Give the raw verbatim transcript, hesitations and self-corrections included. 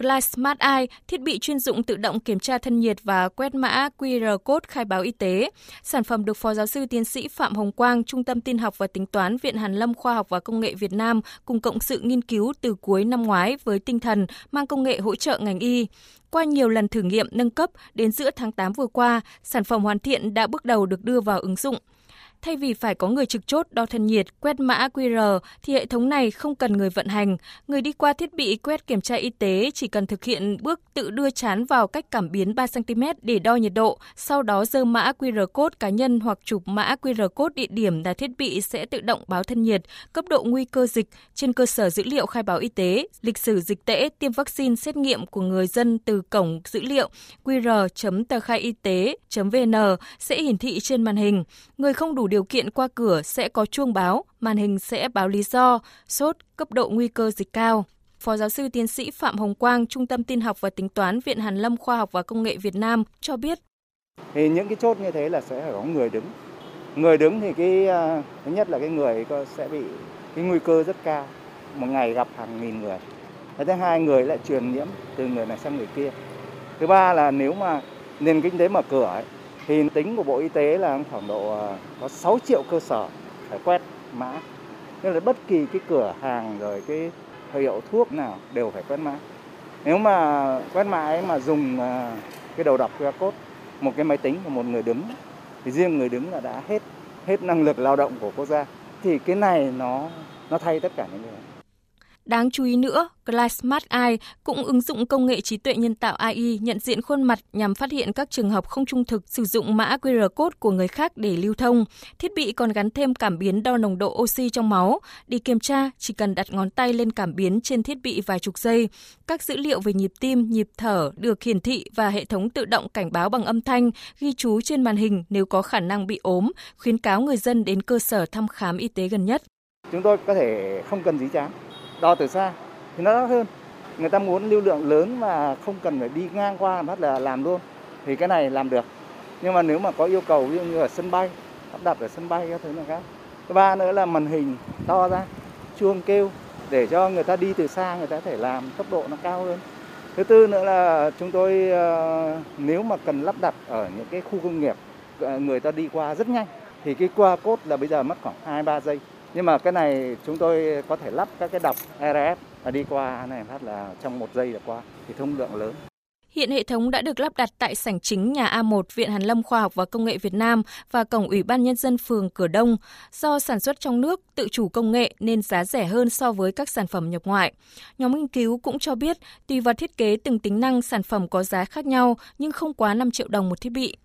Glass Smart Eye, thiết bị chuyên dụng tự động kiểm tra thân nhiệt và quét mã quy rờ code khai báo y tế. Sản phẩm được Phó Giáo sư Tiến sĩ Phạm Hồng Quang, Trung tâm Tin học và Tính toán Viện Hàn Lâm Khoa học và Công nghệ Việt Nam cùng cộng sự nghiên cứu từ cuối năm ngoái với tinh thần mang công nghệ hỗ trợ ngành y. Qua nhiều lần thử nghiệm nâng cấp, đến giữa tháng tám vừa qua, sản phẩm hoàn thiện đã bước đầu được đưa vào ứng dụng. Thay vì phải có người trực chốt đo thân nhiệt, quét mã quy rờ thì hệ thống này không cần người vận hành. Người đi qua thiết bị quét kiểm tra y tế chỉ cần thực hiện bước tự đưa trán vào cách cảm biến ba xăng ti mét để đo nhiệt độ, sau đó giơ mã quy rờ code cá nhân hoặc chụp mã quy rờ code địa điểm là thiết bị sẽ tự động báo thân nhiệt, cấp độ nguy cơ dịch trên cơ sở dữ liệu khai báo y tế, lịch sử dịch tễ, tiêm vaccine, xét nghiệm của người dân từ cổng dữ liệu quy rờ chấm tờ khai y tế chấm vê en sẽ hiển thị trên màn hình. Người không đủ điều kiện qua cửa sẽ có chuông báo, màn hình sẽ báo lý do, sốt, cấp độ nguy cơ dịch cao. Phó Giáo sư Tiến sĩ Phạm Hồng Quang, Trung tâm Tin học và Tính toán Viện Hàn Lâm Khoa học và Công nghệ Việt Nam cho biết. Thì những cái chốt như thế là sẽ phải có người đứng. Người đứng thì cái thứ nhất là cái người sẽ bị cái nguy cơ rất cao, một ngày gặp hàng nghìn người. Thứ hai, người lại truyền nhiễm từ người này sang người kia. Thứ ba là nếu mà nền kinh tế mở cửa ấy, thì tính của Bộ Y tế là khoảng độ có sáu triệu cơ sở phải quét mã. Nên là bất kỳ cái cửa hàng rồi cái hiệu thuốc nào đều phải quét mã. Nếu mà quét mã ấy mà dùng cái đầu đọc quy rờ code, một cái máy tính và một người đứng, thì riêng người đứng là đã hết hết năng lực lao động của quốc gia. Thì cái này nó nó thay tất cả những người. Đáng chú ý nữa, Glass Smart Eye cũng ứng dụng công nghệ trí tuệ nhân tạo a i nhận diện khuôn mặt nhằm phát hiện các trường hợp không trung thực sử dụng mã quy rờ code của người khác để lưu thông. Thiết bị còn gắn thêm cảm biến đo nồng độ oxy trong máu. Đi kiểm tra, chỉ cần đặt ngón tay lên cảm biến trên thiết bị vài chục giây. Các dữ liệu về nhịp tim, nhịp thở được hiển thị và hệ thống tự động cảnh báo bằng âm thanh, ghi chú trên màn hình nếu có khả năng bị ốm, khuyến cáo người dân đến cơ sở thăm khám y tế gần nhất. Chúng tôi có thể không cần dí trán. Đo từ xa thì nó đắt hơn, người ta muốn lưu lượng lớn mà không cần phải đi ngang qua mất là làm luôn, thì cái này làm được. Nhưng mà nếu mà có yêu cầu như ở sân bay, lắp đặt ở sân bay các thứ này khác. Thứ ba nữa là màn hình to ra, chuông kêu để cho người ta đi từ xa người ta có thể làm, tốc độ nó cao hơn. Thứ tư nữa là chúng tôi nếu mà cần lắp đặt ở những cái khu công nghiệp người ta đi qua rất nhanh thì cái quy rờ code là bây giờ mất khoảng hai ba giây. Nhưng mà cái này chúng tôi có thể lắp các cái đọc e rờ ép và đi qua này phát là trong một giây là qua thì thông lượng lớn. Hiện hệ thống đã được lắp đặt tại sảnh chính nhà A một Viện Hàn Lâm Khoa học và Công nghệ Việt Nam và cổng Ủy ban Nhân dân phường Cửa Đông. Do sản xuất trong nước, tự chủ công nghệ nên giá rẻ hơn so với các sản phẩm nhập ngoại. Nhóm nghiên cứu cũng cho biết, tùy vào thiết kế từng tính năng sản phẩm có giá khác nhau nhưng không quá năm triệu đồng một thiết bị.